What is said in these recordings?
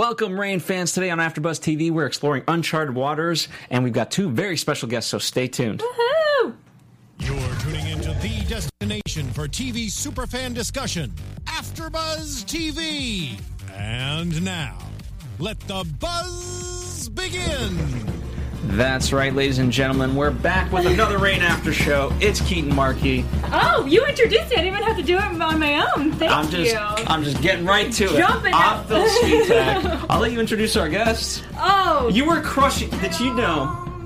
Welcome, Reign fans. Today on Afterbuzz TV, we're exploring uncharted waters, and we've got two very special guests, so stay tuned. Woohoo! You're tuning into the destination for TV superfan discussion, Afterbuzz TV. And now, let the buzz begin. That's right, ladies and gentlemen. We're back with another Reign After Show. It's Keaton Markey. Oh, you introduced me. I didn't even have to do it on my own. Thank you. I'm just getting right to it. Off the ski tag. I'll let you introduce our guests. Oh. You were crushing. Did you know?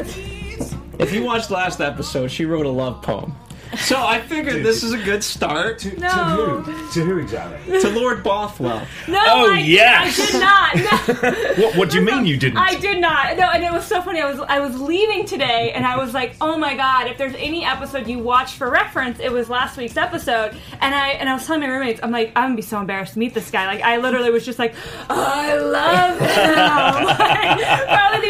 If you watched last episode, she wrote a love poem. So I figured this is a good start. To who? To who exactly? To Lord Bothwell. No, I did not. No. What do you mean you didn't? I did not. No, and it was so funny. I was leaving today, and I was like, oh my god, if there's any episode you watch for reference, it was last week's episode. And I was telling my roommates, I'm like, I'm gonna be so embarrassed to meet this guy. Like, I literally was just like, oh, I love him.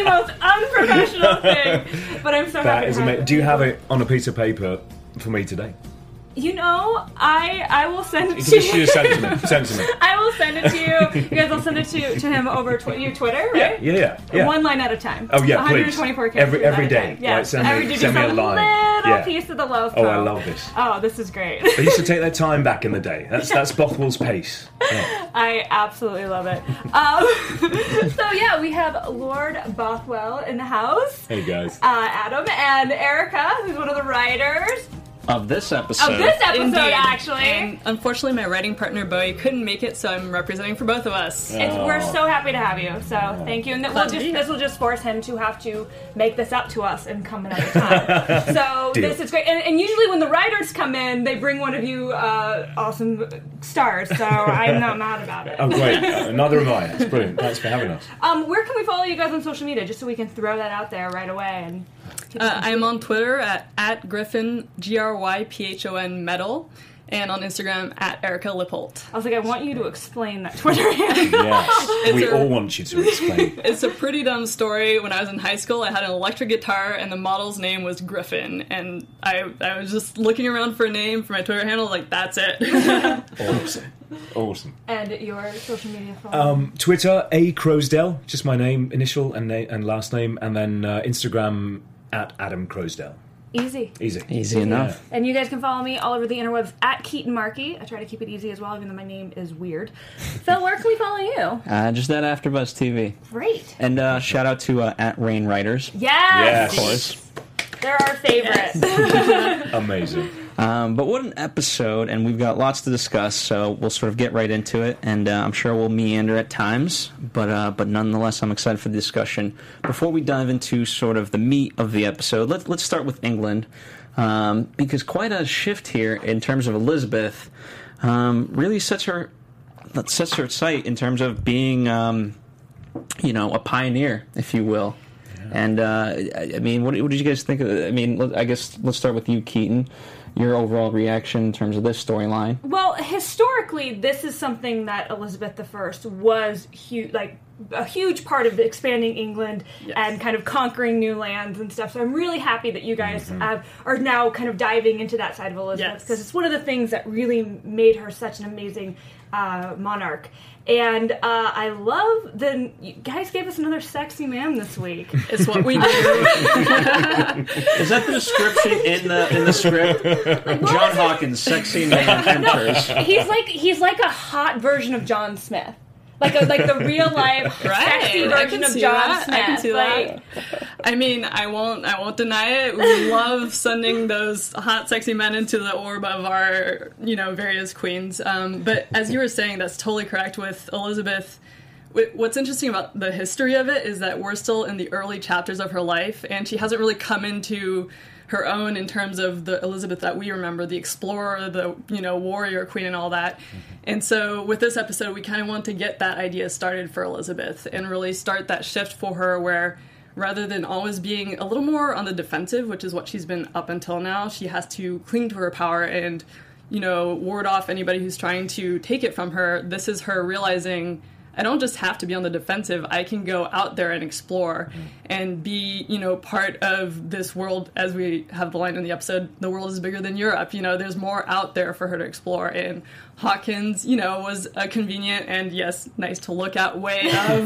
Like, probably the most unprofessional thing. But I'm so happy. That is amazing. Do you have it on a piece of paper? For me today, you know, I will send it to you. Just send it to me. I will send it to you. You guys will send it to him over your Twitter, right? Yeah. One line at a time. Oh yeah, 124 please. Every day. Yeah. Right, send me a line. Little piece of the loaf. Oh, I love this. Oh, this is great. They used to take their time back in the day. That's Bothwell's pace. Yeah. I absolutely love it. So yeah, we have Lord Bothwell in the house. Hey guys. Adam and Erica, who's one of the writers. Of this episode, indeed. Actually. And unfortunately, my writing partner, Bowie, couldn't make it, so I'm representing for both of us. We're so happy to have you, so thank you. And this will just force him to have to make this up to us and come another time. So this is great. And usually when the writers come in, they bring one of you awesome stars, so I'm not mad about it. Oh, great. Neither am I. That's brilliant. Thanks for having us. Where can we follow you guys on social media, just so we can throw that out there right away? And I'm on Twitter at Griffin, Griffin Metal, and on Instagram at Erica Lippoldt. I was like, I want you to explain that Twitter handle. Yes, we all want you to explain. It's a pretty dumb story. When I was in high school, I had an electric guitar, and the model's name was Griffin, and I was just looking around for a name for my Twitter handle, like, that's it. Awesome. And your social media followers? Twitter, A. Croasdale, just my name, initial and last name, and then Instagram at Adam Croasdale. Easy enough. And you guys can follow me all over the interwebs at Keaton Markey. I try to keep it easy as well, even though my name is weird. Phil, where can we follow you? Just at AfterBuzz TV. Great. And shout out to at Reign Writers. Yes, of course. They're our favorites. Yes. Amazing. But what an episode, and we've got lots to discuss, so we'll sort of get right into it, and I'm sure we'll meander at times, but nonetheless, I'm excited for the discussion. Before we dive into sort of the meat of the episode, let's start with England, because quite a shift here in terms of Elizabeth, really sets her sight in terms of being, a pioneer, if you will. And, I mean, what did you guys think of it? I mean, I guess let's start with you, Keaton. Your overall reaction in terms of this storyline? Well, historically, this is something that Elizabeth I was a huge part of expanding England and kind of conquering new lands and stuff. So I'm really happy that you guys are now kind of diving into that side of Elizabeth, because it's one of the things that really made her such an amazing monarch. And I love the... You guys gave us another sexy man this week. It's what we do. Is that the description in the script? Like, John Hawkins, sexy man enters. No, he's like a hot version of John Smith. Like the real life sexy version of John Smith. I can see that. I mean, I won't deny it. We love sending those hot, sexy men into the orb of our, various queens. But as you were saying, that's totally correct with Elizabeth. What's interesting about the history of it is that we're still in the early chapters of her life, and she hasn't really come into her own in terms of the Elizabeth that we remember, the explorer, the warrior queen and all that. And so with this episode, we kind of want to get that idea started for Elizabeth and really start that shift for her where rather than always being a little more on the defensive, which is what she's been up until now, she has to cling to her power and, ward off anybody who's trying to take it from her. This is her realizing, I don't just have to be on the defensive. I can go out there and explore and be, part of this world. As we have the line in the episode, the world is bigger than Europe. There's more out there for her to explore. And Hawkins, was a convenient and, yes, nice to look at way of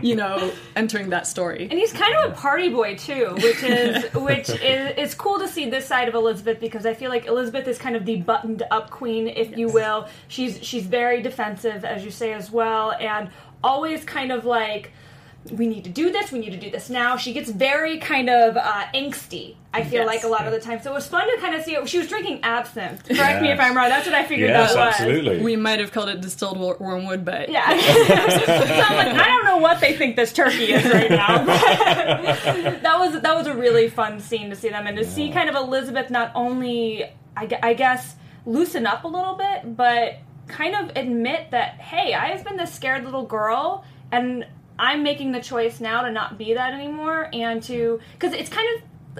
You know, entering that story. And he's kind of a party boy too, which is it's cool to see this side of Elizabeth, because I feel like Elizabeth is kind of the buttoned up queen, if you will. She's very defensive, as you say, as well, and always kind of like, we need to do this now. She gets very kind of angsty, I feel like, a lot of the time. So it was fun to kind of see it. She was drinking absinthe. Correct me if I'm wrong. That's what I figured that was. Absolutely. We might have called it distilled wormwood, but... Yeah. So I'm like, I don't know what they think this turkey is right now. that was a really fun scene to see them. And to see kind of Elizabeth not only, I guess, loosen up a little bit, but kind of admit that, hey, I've been this scared little girl, and... I'm making the choice now to not be that anymore, and to... Because it's kind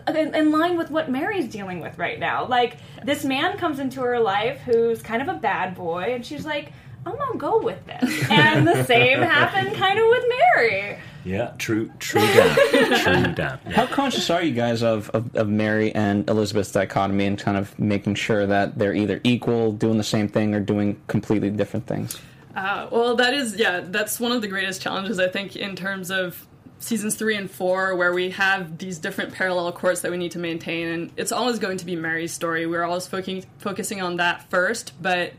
of in line with what Mary's dealing with right now. Like, this man comes into her life who's kind of a bad boy, and she's like, I'm going to go with this. And the same happened kind of with Mary. Yeah, true. Yeah. How conscious are you guys of Mary and Elizabeth's dichotomy and kind of making sure that they're either equal, doing the same thing, or doing completely different things? Well, that's one of the greatest challenges, I think, in terms of seasons 3 and 4, where we have these different parallel courts that we need to maintain, and it's always going to be Mary's story. We're always focusing on that first, but,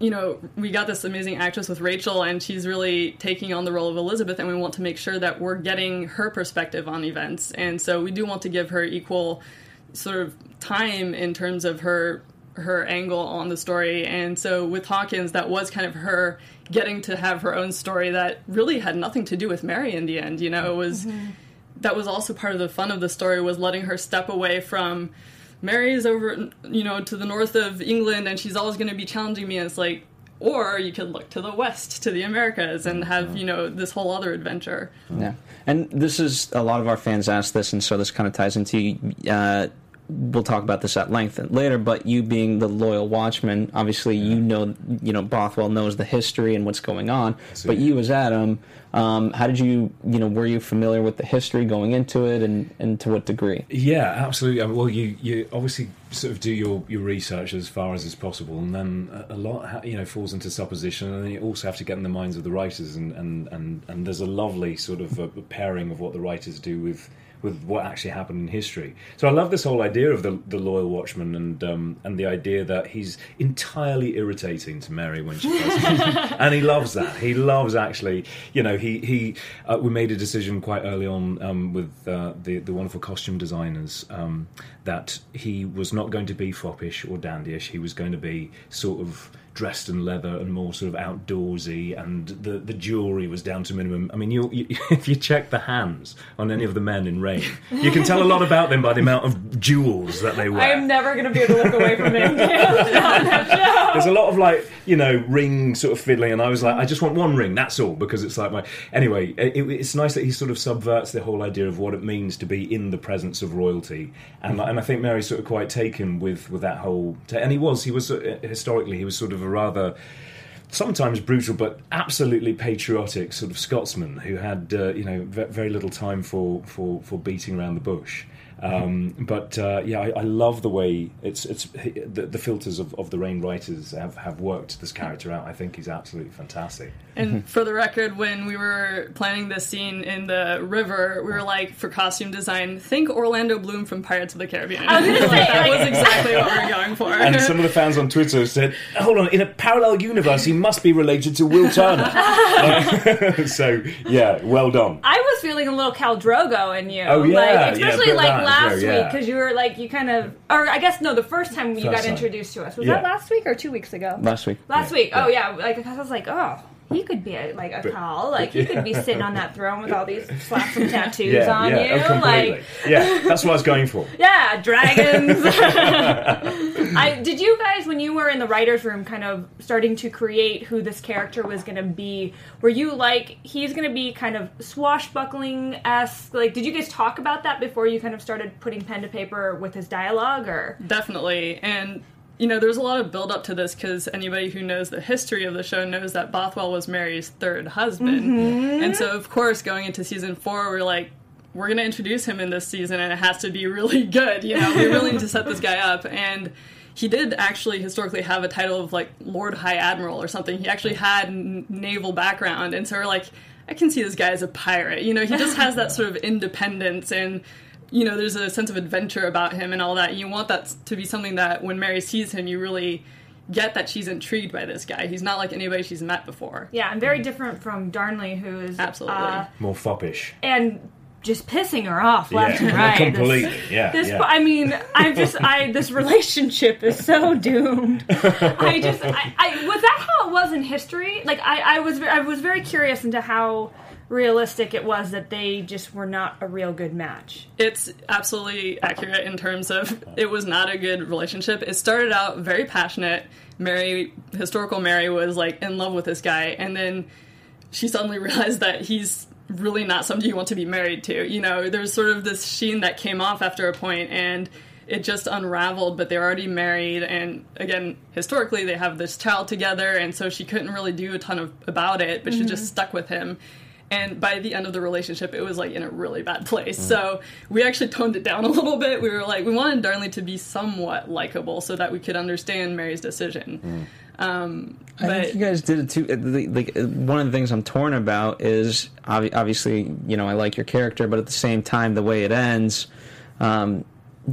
you know, we got this amazing actress with Rachel, and she's really taking on the role of Elizabeth, and we want to make sure that we're getting her perspective on events, and so we do want to give her equal sort of time in terms of her angle on the story. And so with Hawkins, that was kind of her getting to have her own story that really had nothing to do with Mary in the end. You know, it was that was also part of the fun of the story, was letting her step away from Mary's over, you know, to the north of England, and she's always going to be challenging me. And it's like, or you could look to the west, to the Americas, and have, you know, this whole other adventure. Yeah, and this is a lot of our fans ask this, and so this kind of ties into. We'll talk about this at length later, but you being the loyal watchman, obviously you know Bothwell knows the history and what's going on, but you as Adam, how did you know, were you familiar with the history going into it, and to what degree? Yeah, absolutely. I mean, well, you obviously sort of do your research as far as is possible, and then a lot, you know, falls into supposition, and then you also have to get in the minds of the writers, and there's a lovely sort of a pairing of what the writers do with what actually happened in history. So I love this whole idea of the loyal watchman, and the idea that he's entirely irritating to Mary when she does it. And he loves that. He loves, actually, you know, he we made a decision quite early on with the wonderful costume designers that he was not going to be foppish or dandyish. He was going to be sort of dressed in leather and more sort of outdoorsy, and the jewellery was down to minimum. I mean, you if you check the hands on any of the men in Reign, you can tell a lot about them by the amount of jewels that they wear. I am never going to be able to look away from him. There's a lot of, like, you know, ring sort of fiddling, and I was like, I just want one ring, that's all, because it's like my... Anyway, it's nice that he sort of subverts the whole idea of what it means to be in the presence of royalty, and I think Mary's sort of quite taken with that whole... And he was historically, he was sort of a rather sometimes brutal but absolutely patriotic sort of Scotsman who had you know, very little time for beating around the bush. I love the way the filters of the Reign writers have worked this character out. I think he's absolutely fantastic. And for the record, when we were planning this scene in the river, we were like, for costume design, think Orlando Bloom from Pirates of the Caribbean. I was going to say, that was exactly what we were going for. And some of the fans on Twitter said, hold on, in a parallel universe, he must be related to Will Turner. So, yeah, well done. I was feeling a little Khal Drogo in you. Oh, yeah. Like, especially, yeah, like, last week, because you were like, you kind of, or I guess, no, the first time you got introduced to us. Was that last week or 2 weeks ago? Last week. Yeah. Oh, yeah. Like, I was like, oh, he could be a Khal. Like, he could be sitting on that throne with all these slaps and tattoos on you. Oh, completely. Like, yeah, that's what I was going for. Yeah, dragons. Did you guys, when you were in the writer's room, kind of starting to create who this character was going to be, were you like, he's going to be kind of swashbuckling-esque? Like, did you guys talk about that before you kind of started putting pen to paper with his dialogue, or? Definitely, and... You know, there's a lot of build-up to this because anybody who knows the history of the show knows that Bothwell was Mary's third husband. Mm-hmm. And so, of course, going into season 4, we're like, we're going to introduce him in this season, and it has to be really good. You know, we really need to set this guy up. And he did actually historically have a title of, like, Lord High Admiral or something. He actually had naval background. And so we're like, I can see this guy as a pirate. You know, he just has that sort of independence and... You know, there's a sense of adventure about him and all that. You want that to be something that when Mary sees him, you really get that she's intrigued by this guy. He's not like anybody she's met before. Yeah, and very different from Darnley, who is... Absolutely. More foppish. And... just pissing her off left and right. Completely, I mean, this relationship is so doomed. Was that how it was in history? Like, I was very curious into how realistic it was that they just were not a real good match. It's absolutely accurate in terms of it was not a good relationship. It started out very passionate. Historical Mary was, like, in love with this guy, and then she suddenly realized that he's really not somebody you want to be married to. You know, there's sort of this sheen that came off after a point, and it just unraveled, but they're already married, and again, historically, they have this child together, and so she couldn't really do a ton about it, but mm-hmm. she just stuck with him. And by the end of the relationship, it was, like, in a really bad place. Mm-hmm. So we actually toned it down a little bit. We were like, we wanted Darnley to be somewhat likable so that we could understand Mary's decision. Mm-hmm. I think you guys did it too. Like, one of the things I'm torn about is obviously, you know, I like your character, but at the same time, the way it ends, the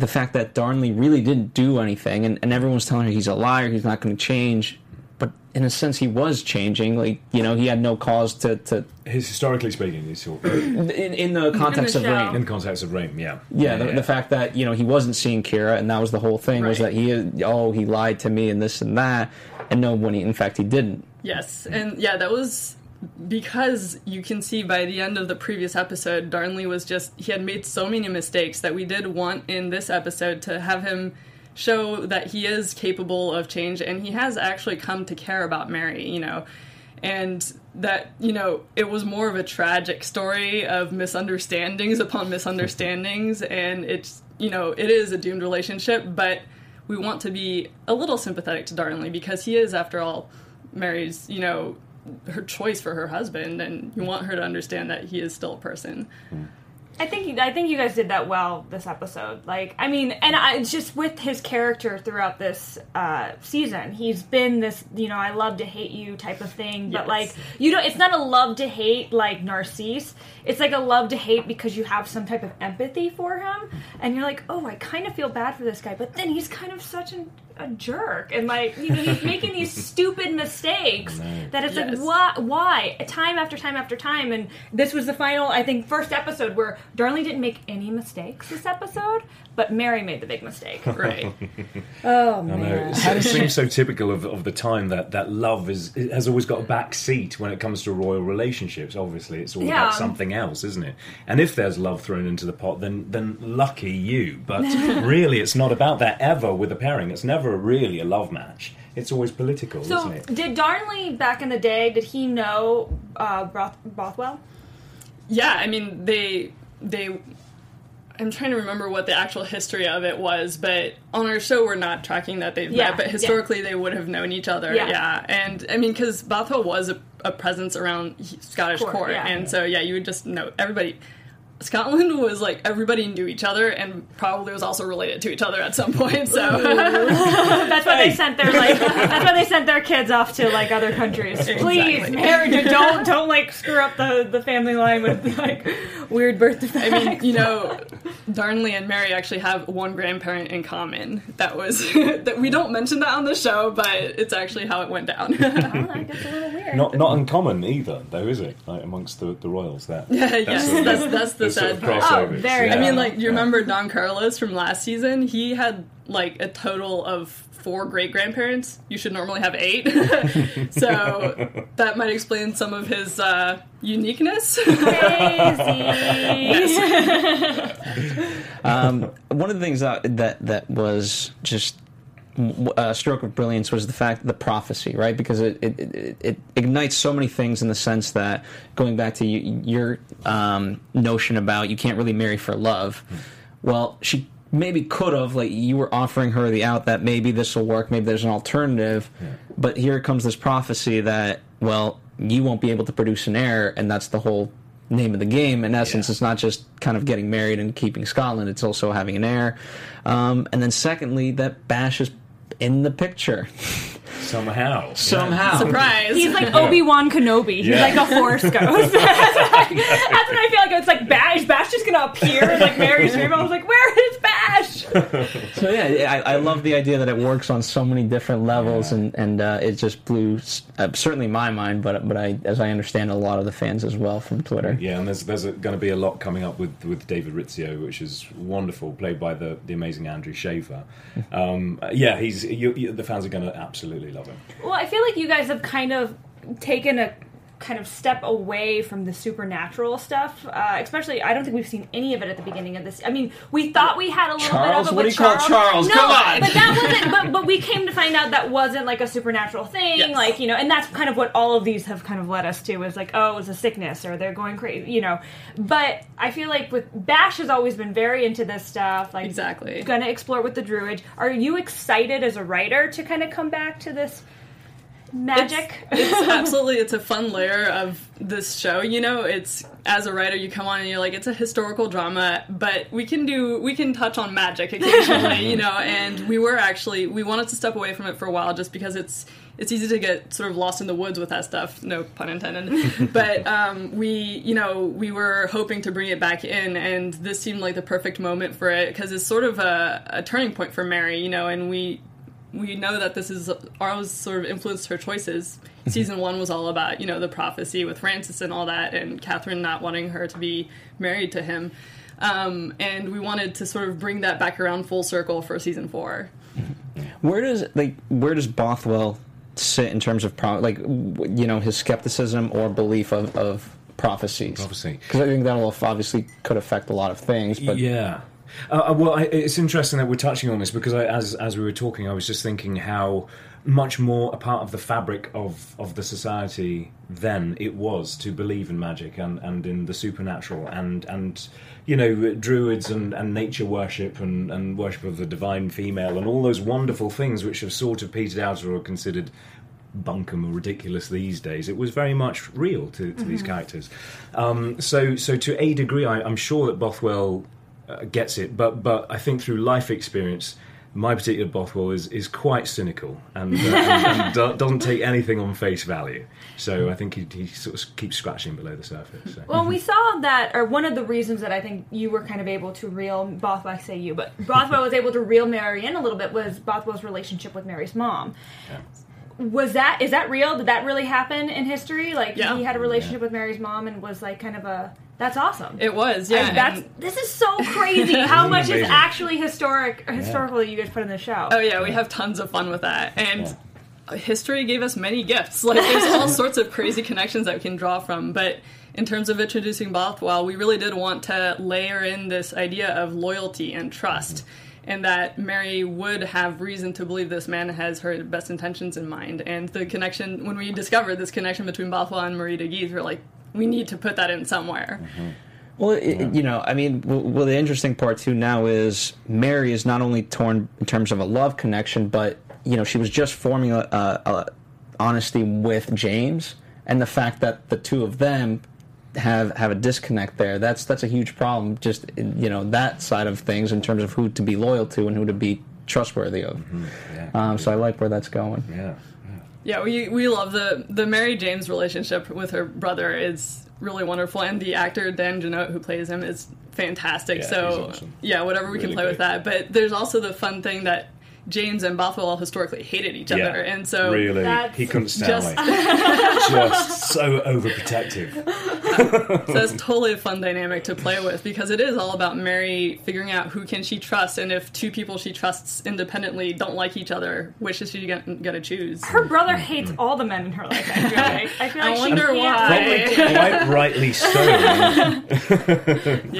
fact that Darnley really didn't do anything, and everyone's telling her he's a liar, he's not going to change. But in a sense, he was changing. Like, you know, he had no cause to... Historically speaking, he's sort of... in the context of Reign. In the context of Reign, yeah. The fact that, you know, he wasn't seeing Kira, and that was the whole thing, right. Was that he lied to me and this and that, and no, when in fact he didn't. Yes, and yeah, that was... Because you can see by the end of the previous episode, Darnley was just... He had made so many mistakes that we did want in this episode to have him... show that he is capable of change, and he has actually come to care about Mary, you know, and that, you know, it was more of a tragic story of misunderstandings upon misunderstandings, and it's, you know, it is a doomed relationship, but we want to be a little sympathetic to Darnley because he is, after all, Mary's, you know, her choice for her husband, and you want her to understand that he is still a person. Mm. I think you guys did that well this episode. Like, I mean, and it's just with his character throughout this season, he's been this, you know, I love to hate you type of thing. But, yes. Like, you know, it's not a love to hate like Narcisse. It's like a love to hate because you have some type of empathy for him. And you're like, oh, I kind of feel bad for this guy. But then he's kind of such a jerk, and, like, you know, he's making these stupid mistakes that it's yes. like, why? Time after time after time, and this was the final, I think, first episode where Darnley didn't make any mistakes this episode, but Mary made the big mistake. Right. Oh, man. I know. It seems so typical of the time that love has always got a back seat when it comes to royal relationships. Obviously, it's all about something else, isn't it? And if there's love thrown into the pot, then lucky you. But really, it's not about that ever with a pairing. It's never really a love match. It's always political, isn't it? So, did Darnley back in the day, did he know Bothwell? Yeah, I mean, they I'm trying to remember what the actual history of it was, but on our show we're not tracking that they've met, but historically they would have known each other. Yeah. And I mean, because Bothwell was a presence around Scottish court, so you would just know everybody. Scotland was like everybody knew each other, and probably was also related to each other at some point. So that's why they sent their kids off to like other countries. Please, Mary, don't like screw up the family line with like weird birth defects. I mean, you know, Darnley and Mary actually have one grandparent in common. That was that we don't mention that on the show, but it's actually how it went down. I guess a little weird. Not uncommon either, though, is it? Like amongst the royals, that's the. Sort of crossovers. I mean, like, you remember Don Carlos from last season? He had, like, a total of 4 great-grandparents. You should normally have 8. So that might explain some of his uniqueness. Crazy! Yes. One of the things that was just stroke of brilliance was the fact, the prophecy, right? Because it ignites so many things in the sense that, going back to your notion about you can't really marry for love, well, she maybe could have, like, you were offering her the out that maybe this will work, maybe there's an alternative, but here comes this prophecy that, well, you won't be able to produce an heir, and that's the whole name of the game. In essence, it's not just kind of getting married and keeping Scotland, it's also having an heir. And then secondly, that Bash is in the picture. Somehow. Surprise. He's like Obi-Wan Kenobi. Yeah. He's like a Force ghost. That's what I feel like. It's like Bash. Bash is going to appear in like Mary's room. I was like, where is Bash? So yeah, I love the idea that it works on so many different levels, and it just blew certainly my mind, but I, as I understand, a lot of the fans as well from Twitter. Yeah, and there's going to be a lot coming up with David Rizzio, which is wonderful, played by the amazing Andrew Shaver. The fans are going to absolutely love him. Well, I feel like you guys have kind of taken a kind of step away from the supernatural stuff, especially, I don't think we've seen any of it at the beginning of this. I mean, we thought we had a little bit of it with Charles. Charles, no, come on! But that wasn't, but we came to find out that wasn't like a supernatural thing, like, you know, and that's kind of what all of these have kind of led us to, is like, oh, it was a sickness, or they're going crazy, you know. But I feel like with Bash has always been very into this stuff, like, exactly, gonna explore with the Druid. Are you excited as a writer to kind of come back to this magic? It's absolutely, it's a fun layer of this show, you know. It's, as a writer, you come on and you're like, it's a historical drama, but we can touch on magic occasionally, you know, and we wanted to step away from it for a while just because it's easy to get sort of lost in the woods with that stuff, no pun intended, but we were hoping to bring it back in, and this seemed like the perfect moment for it, because it's sort of a turning point for Mary, you know, and we know that this is ours, sort of influenced her choices. Season 1 was all about, you know, the prophecy with Francis and all that, and Catherine not wanting her to be married to him. And we wanted to sort of bring that back around full circle for season 4. Where does Bothwell sit in terms of his skepticism or belief of prophecies? Prophecy, because I think that will obviously could affect a lot of things. But yeah. It's interesting that we're touching on this, because as we were talking, I was just thinking how much more a part of the fabric of the society then it was to believe in magic and in the supernatural and you know, druids and nature worship and worship of the divine female and all those wonderful things which have sort of petered out or are considered bunkum or ridiculous these days. It was very much real to these characters. So to a degree, I'm sure that Bothwell gets it, but I think through life experience, my particular Bothwell is quite cynical and doesn't take anything on face value. So I think he sort of keeps scratching below the surface. So. Well, we saw that, or one of the reasons that I think you were kind of able to reel Bothwell, I say you, but Bothwell was able to reel Mary in a little bit, was Bothwell's relationship with Mary's mom. Yeah. Is that real? Did that really happen in history? Like, he had a relationship with Mary's mom and was like kind of a... That's awesome. It was, yeah. This is so crazy how much amazing. Is actually historical that you guys put in the show. Oh, yeah, we have tons of fun with that. And history gave us many gifts. Like, there's all sorts of crazy connections that we can draw from. But in terms of introducing Bothwell, we really did want to layer in this idea of loyalty and trust, and that Mary would have reason to believe this man has her best intentions in mind. And the connection, when we discovered this connection between Bothwell and Marie de Guise, we're like, we need to put that in somewhere. Mm-hmm. Well, the interesting part, too, now is Mary is not only torn in terms of a love connection, but, you know, she was just forming a honesty with James, and the fact that the two of them have a disconnect there, that's a huge problem, just, you know, that side of things in terms of who to be loyal to and who to be trustworthy of. Mm-hmm. Yeah, so I like where that's going. Yeah. Yeah, we love the Mary-James relationship with her brother is really wonderful, and the actor Dan Jeannot, who plays him, is fantastic. Yeah, so, awesome. Yeah, whatever we really can play great. With that. But there's also the fun thing that James and Bothwell historically hated each other, and so... Really? He couldn't stand me. Just so overprotective. So that's totally a fun dynamic to play with, because it is all about Mary figuring out who can she trust, and if two people she trusts independently don't like each other, which is she going to choose? Her brother hates all the men in her life, I feel like. I feel like I wonder why. Probably quite rightly so.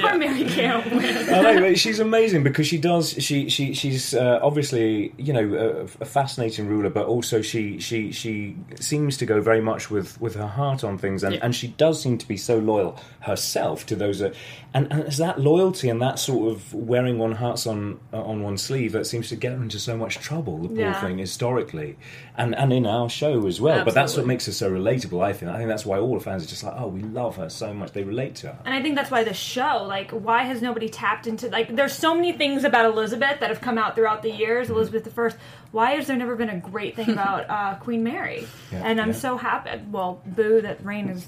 Poor Mary can't win. I know, but she's amazing, because she's obviously very, you know, a fascinating ruler, but also she seems to go very much with her heart on things, and she does seem to be so loyal herself to those. And it's that loyalty and that sort of wearing one hearts on one's sleeve that seems to get her into so much trouble. The poor thing historically, and in our show as well. Absolutely. But that's what makes her so relatable. I think that's why all the fans are just like, oh, we love her so much. They relate to her, and I think that's why the show, like, why has nobody tapped into, like, there's so many things about Elizabeth that have come out throughout the years. Mm-hmm. Elizabeth I. Why has there never been a great thing about Queen Mary? Yeah, and I'm so happy. Well, boo that Reign is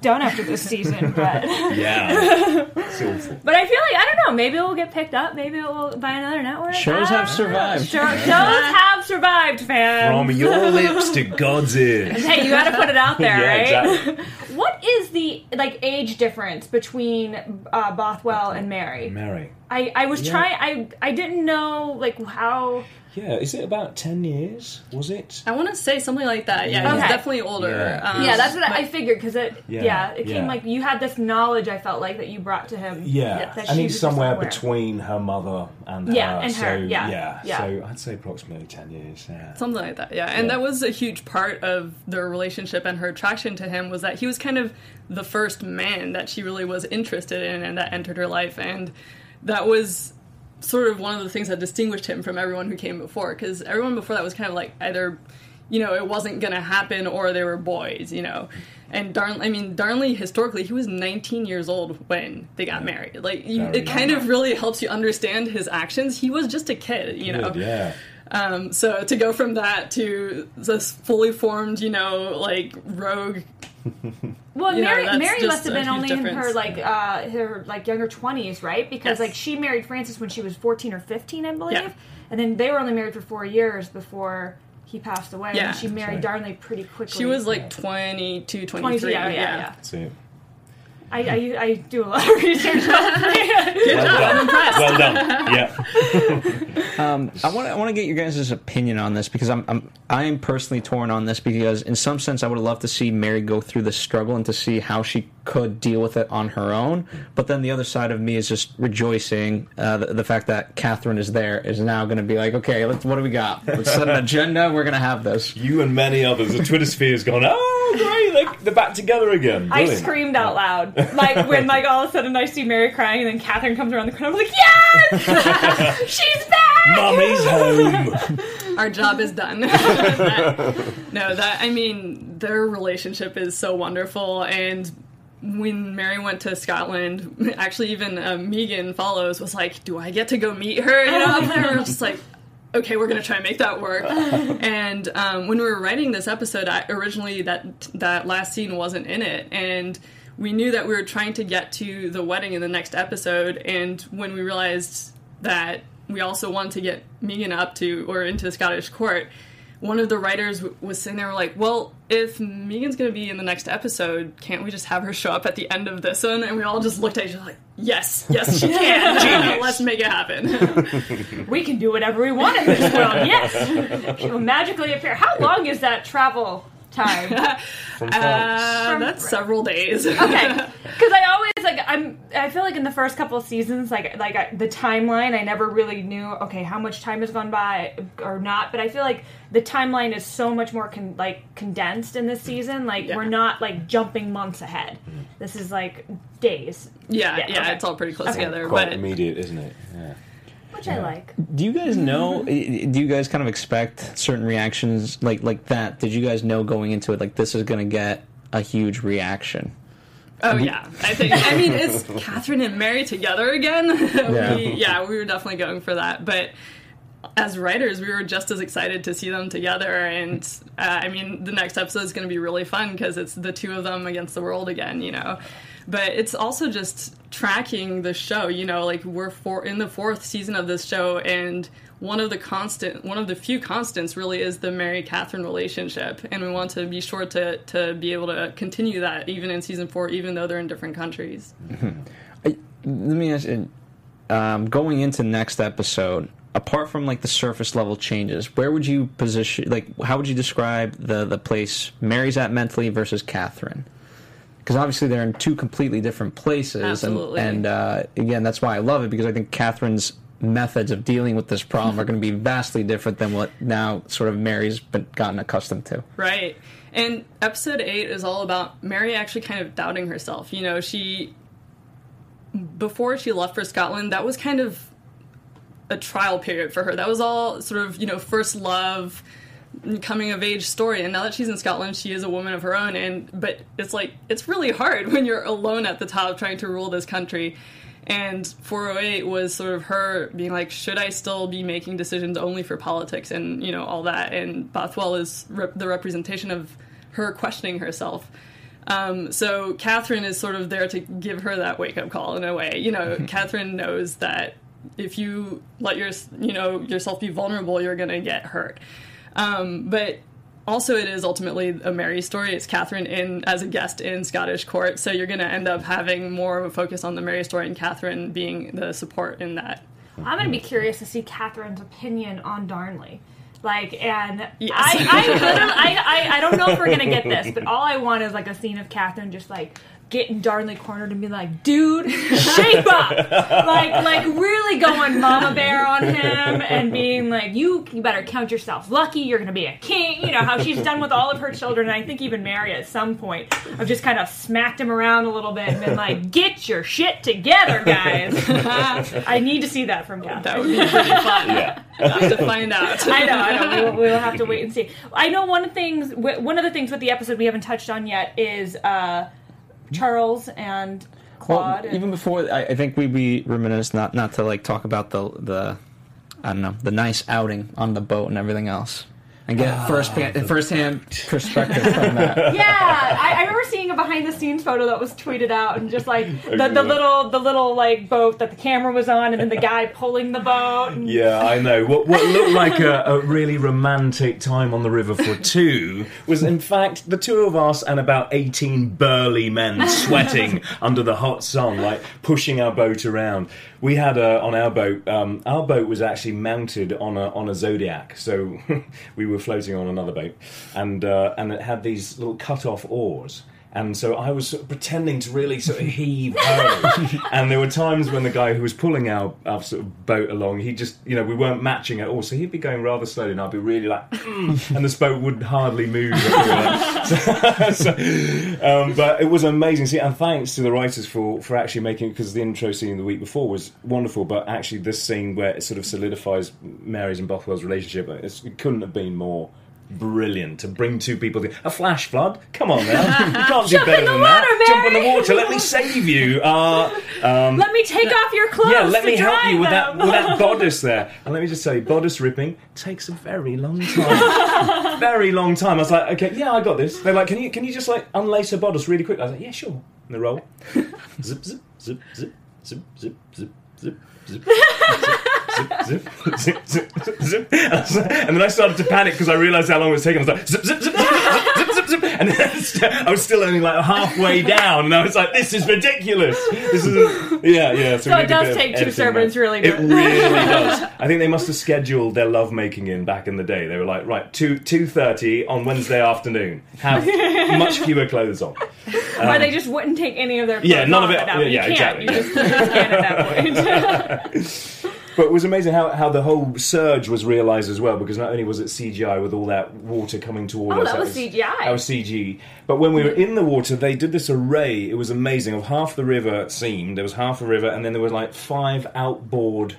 done after this season, but yeah, it's awful. But I feel like, I don't know, maybe it will get picked up, maybe it will by another network. Shows have survived. Shows have survived, fans. From your lips to God's ears. Hey, you got to put it out there, right? Exactly. What is the age difference between Bothwell and Mary? Mary. I was trying. I didn't know how. Yeah, is it about 10 years? Was it? I want to say something like that. Yeah, he's definitely older. Yeah, that's what I figured, because it came like you had this knowledge, I felt like, that you brought to him. Yeah, and he's somewhere between her mother and her. And her. So, so I'd say approximately 10 years. Yeah. Something like that, yeah. And that was a huge part of their relationship, and her attraction to him was that he was kind of the first man that she really was interested in and that entered her life, and that was sort of one of the things that distinguished him from everyone who came before, because everyone before that was kind of like either, you know, it wasn't going to happen or they were boys, you know. And Darnley, historically, he was 19 years old when they got married. Like, it kind of really helps you understand his actions. He was just a kid, you know. Yeah. So to go from that to this fully formed, you know, like, rogue. Well, Mary must have been only in her younger 20s, right? Because she married Francis when she was 14 or 15, I believe, and then they were only married for 4 years before he passed away. Yeah. And she married Darnley pretty quickly. She was like 22, 23. Yeah. So, I do a lot of research. Well done. Yeah. I want to get your guys' opinion on this, because I am personally torn on this, because in some sense I would have loved to see Mary go through this struggle and to see how she could deal with it on her own. But then the other side of me is just rejoicing the fact that Catherine is there, is now going to be like, okay, what do we got? Let's set an agenda. We're going to have this. You and many others. The Twitter sphere has gone, oh, great, they're back together again. Brilliant. I screamed out loud. Like, when, like, all of a sudden I see Mary crying and then Catherine comes around the corner, I'm like, yes! She's back! Mommy's home! Our job is done. Their relationship is so wonderful, and when Mary went to Scotland, actually even Megan Follows was like, do I get to go meet her? You know, and we were just like, okay, we're going to try and make that work. And when we were writing this episode, originally that last scene wasn't in it, and we knew that we were trying to get to the wedding in the next episode, and when we realized that we also wanted to get Megan up to, or into the Scottish court, one of the writers was sitting there like, well, if Megan's going to be in the next episode, can't we just have her show up at the end of this one? And we all just looked at each other like, yes, she can. Let's make it happen. We can do whatever we want in this world, yes. She will magically appear. How long is that travel time? That's several days. Okay, because I always I feel like in the first couple of seasons, the timeline, I never really knew how much time has gone by or not. But I feel like the timeline is so much more condensed in this season. We're not jumping months ahead. This is days. Yeah, it's all pretty close together. Quite immediate, isn't it? Yeah. Which I like. Do you guys know? Do you guys kind of expect certain reactions like that? Did you guys know going into it this is going to get a huge reaction? Oh yeah, I think. I mean, it's Catherine and Mary together again. Yeah. We were definitely going for that, but as writers, we were just as excited to see them together. And the next episode is going to be really fun because it's the two of them against the world again, you know. But it's also just tracking the show, you know, we're in the fourth season of this show, and one of the few constants really is the Mary-Catherine relationship, and we want to be sure to be able to continue that even in season 4, even though they're in different countries. Mm-hmm. Let me ask you, going into next episode, apart from the surface level changes, where would you position, how would you describe the place Mary's at mentally versus Catherine? Because obviously they're in two completely different places. Absolutely. And again, that's why I love it, because I think Catherine's methods of dealing with this problem are going to be vastly different than what now sort of Mary's been gotten accustomed to. Right. And episode 8 is all about Mary actually kind of doubting herself. You know, she, before she left for Scotland, that was kind of a trial period for her. That was all sort of, you know, first love, coming of age story. And now that she's in Scotland, she is a woman of her own. But it's like, it's really hard when you're alone at the top trying to rule this country. And 408 was sort of her being like, should I still be making decisions only for politics and, you know, all that? And Bothwell is the representation of her questioning herself. So Catherine is sort of there to give her that wake-up call in a way. You know, Catherine knows that if you let yourself be vulnerable, you're going to get hurt. But also it is ultimately a Mary story. It's Catherine as a guest in Scottish court, so you're going to end up having more of a focus on the Mary story and Catherine being the support in that. I'm going to be curious to see Catherine's opinion on Darnley. Yes. I don't know if we're going to get this, but all I want is, like, a scene of Catherine just, like, getting Darnley cornered and be like, dude, shape up! like really going mama bear on him and being like, you better count yourself lucky, you're going to be a king, you know, how she's done with all of her children, and I think even Mary at some point, I've just kind of smacked him around a little bit and been like, get your shit together, guys! I need to see that from Catherine. That would be pretty fun. Yeah. We'll have to find out. I know. We'll have to wait and see. I know one of the things with the episode we haven't touched on yet is, Charles and Claude. Well, even before, I think we'd be reminiscent not to, like, talk about the nice outing on the boat and everything else. And get first-hand perspective from that. Yeah, I remember seeing a behind-the-scenes photo that was tweeted out, and just, like, the little like, boat that the camera was on, and then the guy pulling the boat. And... Yeah, I know. What looked like a really romantic time on the river for two was, in fact, the two of us and about 18 burly men sweating under the hot sun, like, pushing our boat around. We had on our boat. Our boat was actually mounted on a zodiac, so we were floating on another boat, and it had these little cut-off oars. And so I was sort of pretending to really sort of heave home. And there were times when the guy who was pulling our sort of boat along, he just, you know, we weren't matching at all. So he'd be going rather slowly, and I'd be really like, and this boat would hardly move. But it was amazing. See, and thanks to the writers for actually making it, because the intro scene the week before was wonderful, but actually this scene where it sort of solidifies Mary's and Bothwell's relationship, it couldn't have been more brilliant to bring two people together. A flash flood? Come on now. You can't do better than that. Jump in the water. Let me save you. Let me take off your clothes. Yeah, let me help you with that bodice there. And let me just say, bodice ripping takes a very long time. Very long time. I was like, okay, yeah, I got this. They're like, can you just, like, unlace her bodice really quick? I was like, yeah, sure. And they roll. Zip, zip, zip, zip, zip, zip, zip, zip, zip, zip. Zip, zip, zip, zip, zip. And then I started to panic because I realised how long it was taking. I was like, zip, zip, zip, zip, zip, zip, zip, zip. And then I was still only, like, halfway down, and I was like, this is ridiculous. This is yeah. So it does take two servants, really. It really does. I think they must have scheduled their lovemaking back in the day. They were like, right, 2:30 on Wednesday afternoon. Have much fewer clothes on. Or they just wouldn't take any of their clothes. Yeah, none of it. Yeah, exactly. You just can't at that point. But it was amazing how the whole surge was realised as well, because not only was it CGI with all that water coming toward us. That was CGI. That was CG. But when we were in the water, they did this array, it was amazing, of half the river scene. There was half a river, and then there were, like, 5 outboard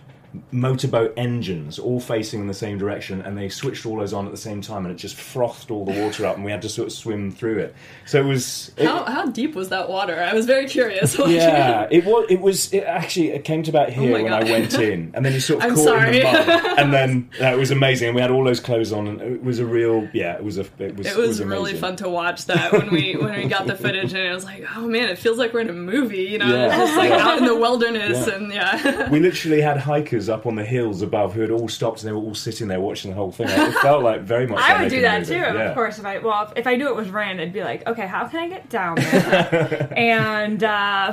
motorboat engines all facing in the same direction, and they switched all those on at the same time, and it just frothed all the water up, and we had to sort of swim through it. So it was... How deep was that water? I was very curious. Yeah, it came to about here when I went in, and then you sort of caught in the mud, and then it was amazing, and we had all those clothes on, and it was a real... Yeah, it was really fun to watch that when we got the footage, and it was like, oh man, it feels like we're in a movie, you know, just like out in the wilderness, and we literally had hikers up on the hills above who had all stopped, and they were all sitting there watching the whole thing. It felt like very much. I would do that too, of course. If I knew it was rain, I'd be like, okay, how can I get down there? And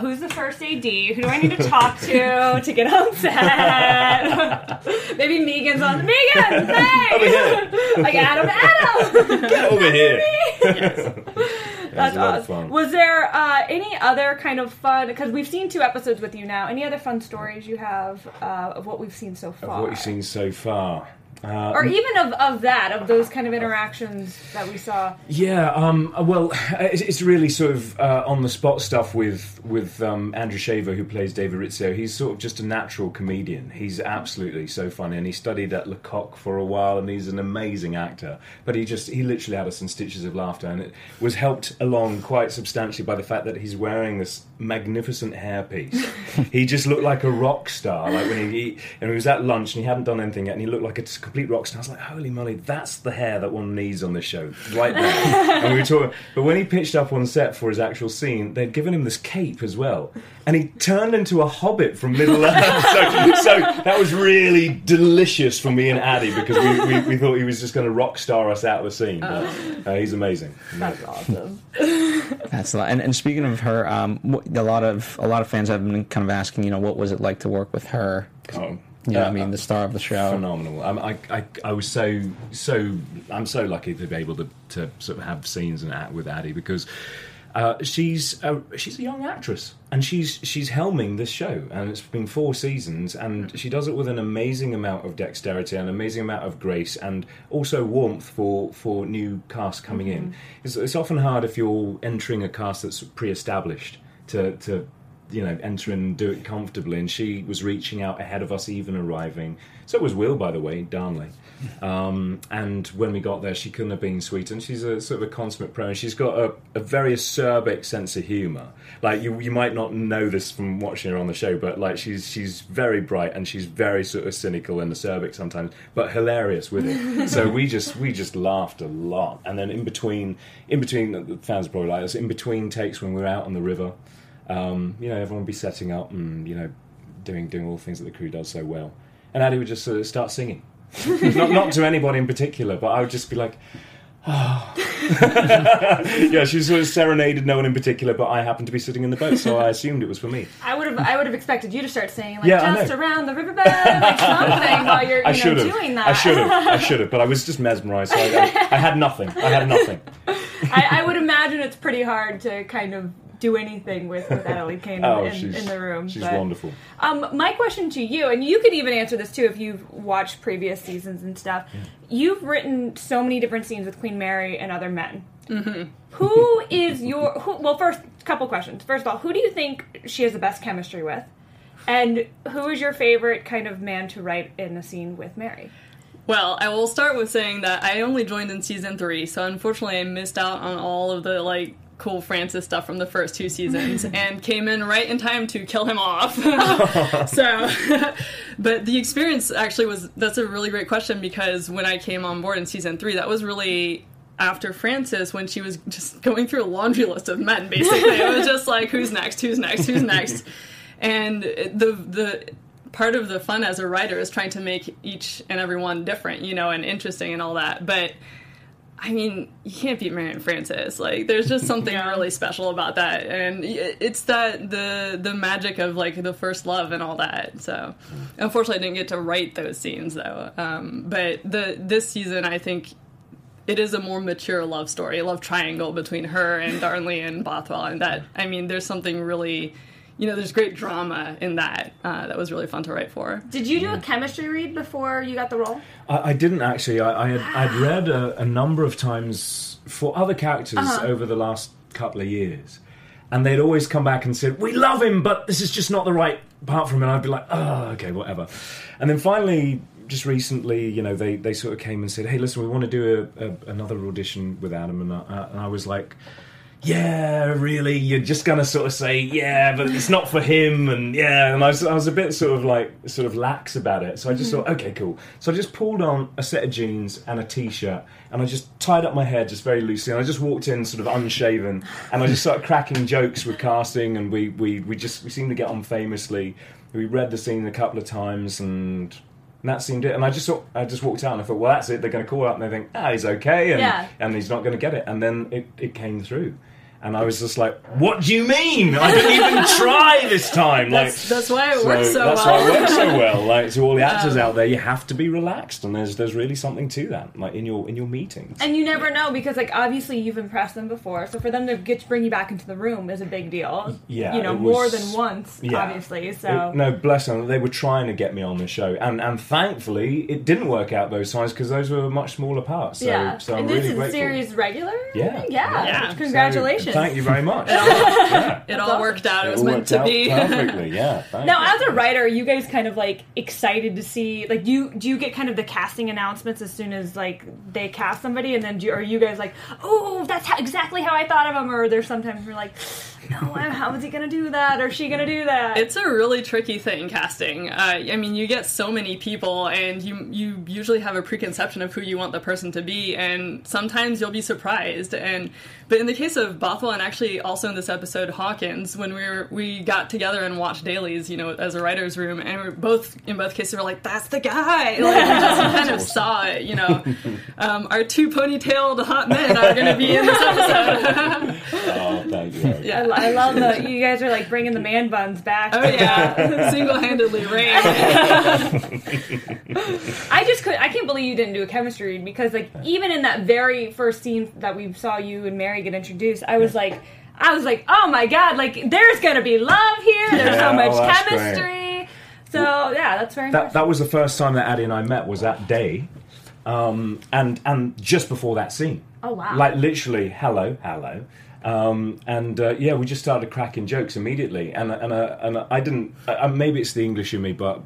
who's the first AD? Who do I need to talk to get on set? Maybe Megan's on. Megan, thanks. Over here. Like Adam. Get over here. Yes. That's awesome. Was there any other kind of fun, because we've seen 2 episodes with you now, any other fun stories you have of what we've seen so far? Of what you've seen so far. Or even of those kind of interactions that we saw. Yeah, well, it's really sort of on-the-spot stuff with Andrew Shaver, who plays David Rizzio. He's sort of just a natural comedian. He's absolutely so funny, and he studied at Le Coq for a while, and he's an amazing actor. But he literally had us in stitches of laughter, and it was helped along quite substantially by the fact that he's wearing this magnificent hairpiece. He just looked like a rock star. Like when he was at lunch, and he hadn't done anything yet, and he looked like a complete rock star. I was like, holy moly, that's the hair that one needs on this show, right there. And we were talking, but when he pitched up on set for his actual scene, they'd given him this cape as well, and he turned into a hobbit from Middle Earth. So that was really delicious for me and Addy, because we thought he was just going to rock star us out of the scene. But, he's amazing. That's awesome. That's a lot. And speaking of her, a lot of fans have been kind of asking, what was it like to work with her? The star of the show. Phenomenal. I was so I'm so lucky to be able to sort of have scenes and act with Addie, because she's a young actress, and she's helming this show, and it's been 4 seasons, and she does it with an amazing amount of dexterity, an amazing amount of grace, and also warmth for new cast coming in. It's often hard if you're entering a cast that's pre-established to enter and do it comfortably, and she was reaching out ahead of us even arriving. So was Will, by the way, Darnley. And when we got there, she couldn't have been sweeter. And she's a sort of a consummate pro, and she's got a very acerbic sense of humour. Like you might not know this from watching her on the show, but like she's very bright, and she's very sort of cynical and acerbic sometimes, but hilarious with it. So we just laughed a lot. And then in between the fans probably like us, in between takes when we were out on the river. Everyone would be setting up and, doing all the things that the crew does so well. And Addie would just sort of start singing. not to anybody in particular, but I would just be like, oh. Yeah, she sort of serenaded no one in particular, but I happened to be sitting in the boat, so I assumed it was for me. I would have expected you to start singing, just around the riverbed, like something, while you're doing that. I should have, but I was just mesmerised, so I had nothing. I would imagine it's pretty hard to kind of do anything with Adelie Kane in the room. She's wonderful. My question to you, and you could even answer this too if you've watched previous seasons and stuff, You've written so many different scenes with Queen Mary and other men. Mm-hmm. Who is well, first, couple questions. First of all, who do you think she has the best chemistry with? And who is your favorite kind of man to write in a scene with Mary? Well, I will start with saying that I only joined in season 3, so unfortunately I missed out on all of the, cool Francis stuff from the first 2 seasons, and came in right in time to kill him off. So, but the experience actually that's a really great question, because when I came on board in season 3, that was really after Francis, when she was just going through a laundry list of men, basically. It was just like, who's next? And the part of the fun as a writer is trying to make each and every one different, and interesting and all that, but I mean, you can't beat Mary and Francis. There's just something really special about that. And it's that the magic of, the first love and all that. So, unfortunately, I didn't get to write those scenes, though. But this season, I think it is a more mature love story, a love triangle between her and Darnley and Bothwell. And that, I mean, there's something really... there's great drama in that. That was really fun to write for. Did you do a chemistry read before you got the role? I didn't, actually. I'd read a number of times for other characters over the last couple of years. And they'd always come back and said, we love him, but this is just not the right part for him. And I'd be like, oh, okay, whatever. And then finally, just recently, they sort of came and said, hey, listen, we want to do another audition with Adam. And I was like... yeah, really, you're just going to sort of say, yeah, but it's not for him, and I was a bit sort of lax about it, so I just thought, okay, cool. So I just pulled on a set of jeans and a T-shirt, and I just tied up my hair just very loosely, and I just walked in sort of unshaven, and I just started cracking jokes with casting, and we seemed to get on famously. We read the scene a couple of times, and that seemed it. And I just walked out and I thought, well, that's it. They're going to call up and they think, he's okay, and he's not going to get it. And then it came through. And I was just like, what do you mean? I didn't even try this time. Like, that's why it works so well. That's why it works so well. Like, to all the actors out there, you have to be relaxed, and there's really something to that, like, in your meetings. And you never know, because, like, obviously you've impressed them before, so for them to get to bring you back into the room is a big deal. Yeah. You know, it was, more than once, obviously. So no, bless them. They were trying to get me on the show, and thankfully it didn't work out those times, because those were much smaller parts. So, so I'm really grateful. And this is series regular? Yeah. Congratulations. So, thank you very much. It all worked out. It was meant to be. Perfectly, yeah. Now, as a writer, are you guys kind of, like, excited to see, like, do you get kind of the casting announcements as soon as, like, they cast somebody, and then are you guys like, oh, that's exactly how I thought of him, or there's sometimes you're like, no, how is he going to do that, or is she going to do that? It's a really tricky thing, casting. I mean, you get so many people, and you usually have a preconception of who you want the person to be, and sometimes you'll be surprised. But in the case of Bothwell, and actually also in this episode, Hawkins, when we got together and watched dailies, you know, as a writer's room, and in both cases we're like, that's the guy! Like, we just kind of saw it, you know. Our two ponytailed hot men are going to be in this episode. Oh, thank you. Yeah. I love that you guys are, like, bringing the man buns back. Oh, yeah. Single-handedly Reign. I can't believe you didn't do a chemistry read, because, like, even in that very first scene that we saw you and Mary get introduced, I was like, oh my God, like, there's going to be love here. There's so much chemistry. Great. So, yeah, that's very impressive. That was the first time that Addie and I met, was that day. And just before that scene. Oh, wow. Like, literally, hello. We just started cracking jokes immediately, and I didn't. Maybe it's the English in me, but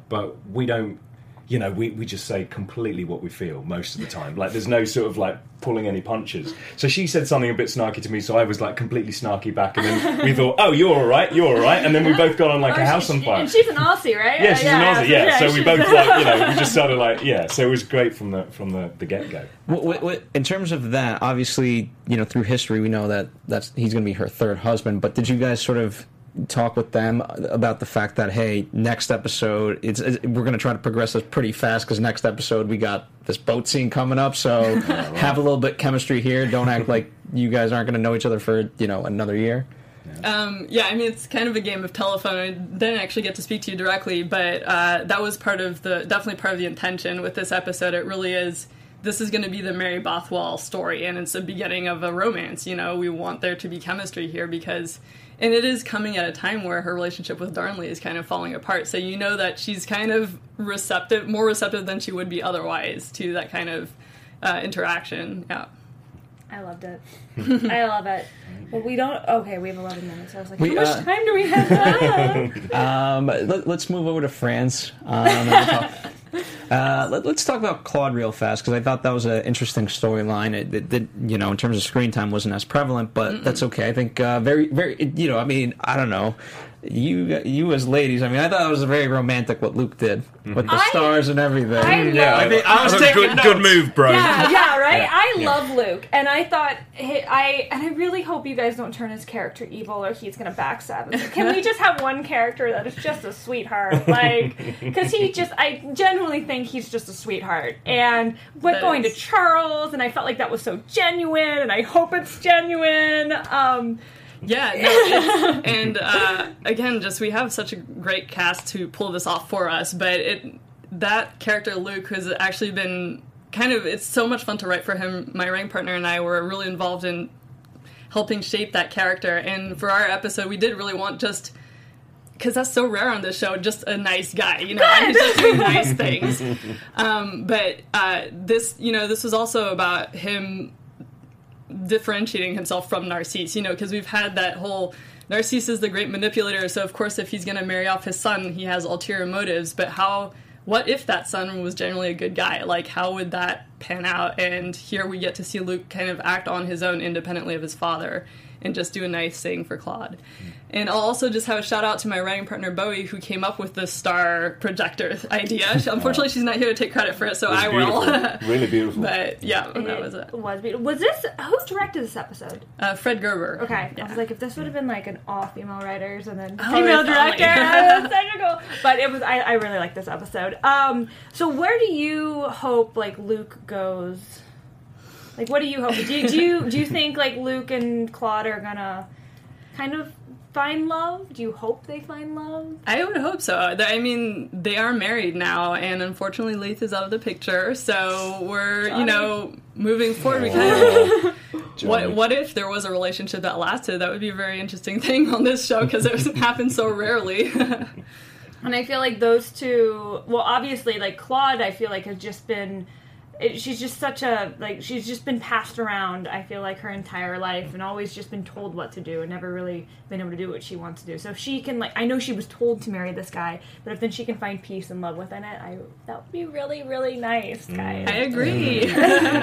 we don't. You know, we just say completely what we feel most of the time. Like, there's no sort of, like, pulling any punches. So she said something a bit snarky to me, so I was, like, completely snarky back, and then we thought, oh, you're all right, and then we both got on, like, a house on fire. And she's an Aussie, right? Yeah, she's an Aussie, yeah. So we both, like, you know, we just started, like, yeah. So it was great from the get-go. What, in terms of that, obviously, you know, through history, we know that he's going to be her third husband, but did you guys sort of talk with them about the fact that, hey, next episode we're going to try to progress this pretty fast, because next episode we got this boat scene coming up, so have a little bit chemistry here, don't act like you guys aren't going to know each other for, you know, another year? I mean, it's kind of a game of telephone. I didn't actually get to speak to you directly, but that was definitely part of the intention with this episode. It really is. This is going to be the Mary Bothwell story, and it's the beginning of a romance. You know, we want there to be chemistry here, because, and it is coming at a time where her relationship with Darnley is kind of falling apart. So you know that she's kind of receptive, more receptive than she would be otherwise to that kind of interaction. Yeah. I loved it. I love it. Well, we have 11 minutes. I was like, how much time do we have left? Let's move over to France. Let's talk about Claude real fast, because I thought that was an interesting storyline. It, you know, in terms of screen time, wasn't as prevalent, but that's okay. I think very, very. You know, I mean, I don't know. You as ladies, I mean, I thought it was very romantic what Luke did with the stars and everything. I was taking good move, bro. Yeah, right. I love Luke, and I thought I really hope you guys don't turn his character evil, or he's gonna backstab him. Can we just have one character that is just a sweetheart, like? Because I genuinely think he's just a sweetheart, and going to Charles, and I felt like that was so genuine, and I hope it's genuine. Yeah, no, it's, and again, just we have such a great cast to pull this off for us, but that character, Luke, has actually been kind of, it's so much fun to write for him. My writing partner and I were really involved in helping shape that character, and for our episode, we did really want just, because that's so rare on this show, just a nice guy, you know, and he's just doing nice things. But this, you know, this was also about him differentiating himself from Narcisse, you know, because we've had that whole Narcisse is the great manipulator, so of course if he's going to marry off his son, he has ulterior motives, but what if that son was generally a good guy? Like, how would that pan out? And here we get to see Luke kind of act on his own independently of his father and just do a nice thing for Claude. And I'll also just have a shout out to my writing partner, Bowie, who came up with the star projector idea. Unfortunately, she's not here to take credit for it, so I will. Really beautiful. But yeah, that was it. Was beautiful. Was this, who directed this episode? Fred Gerber. Okay. Yeah. I was like, if this would have been like an all female writers and then female director, that's such a cool. But it was. I really like this episode. So where do you hope, like, Luke goes? Like, what do you hope? Do you think like Luke and Claude are gonna kind of find love? Do you hope they find love? I would hope so. I mean, they are married now, and unfortunately, Leith is out of the picture. So we're Johnny. You know, moving forward. We kind of what if there was a relationship that lasted? That would be a very interesting thing on this show because it happens so rarely. And I feel like those two, well, obviously, like, Claude, I feel like, has just been, she's just such a, like, she's just been passed around, I feel like, her entire life, and always just been told what to do and never really been able to do what she wants to do. So if she can, like, I know she was told to marry this guy, but if then she can find peace and love within it, that would be really, really nice, guys. I agree.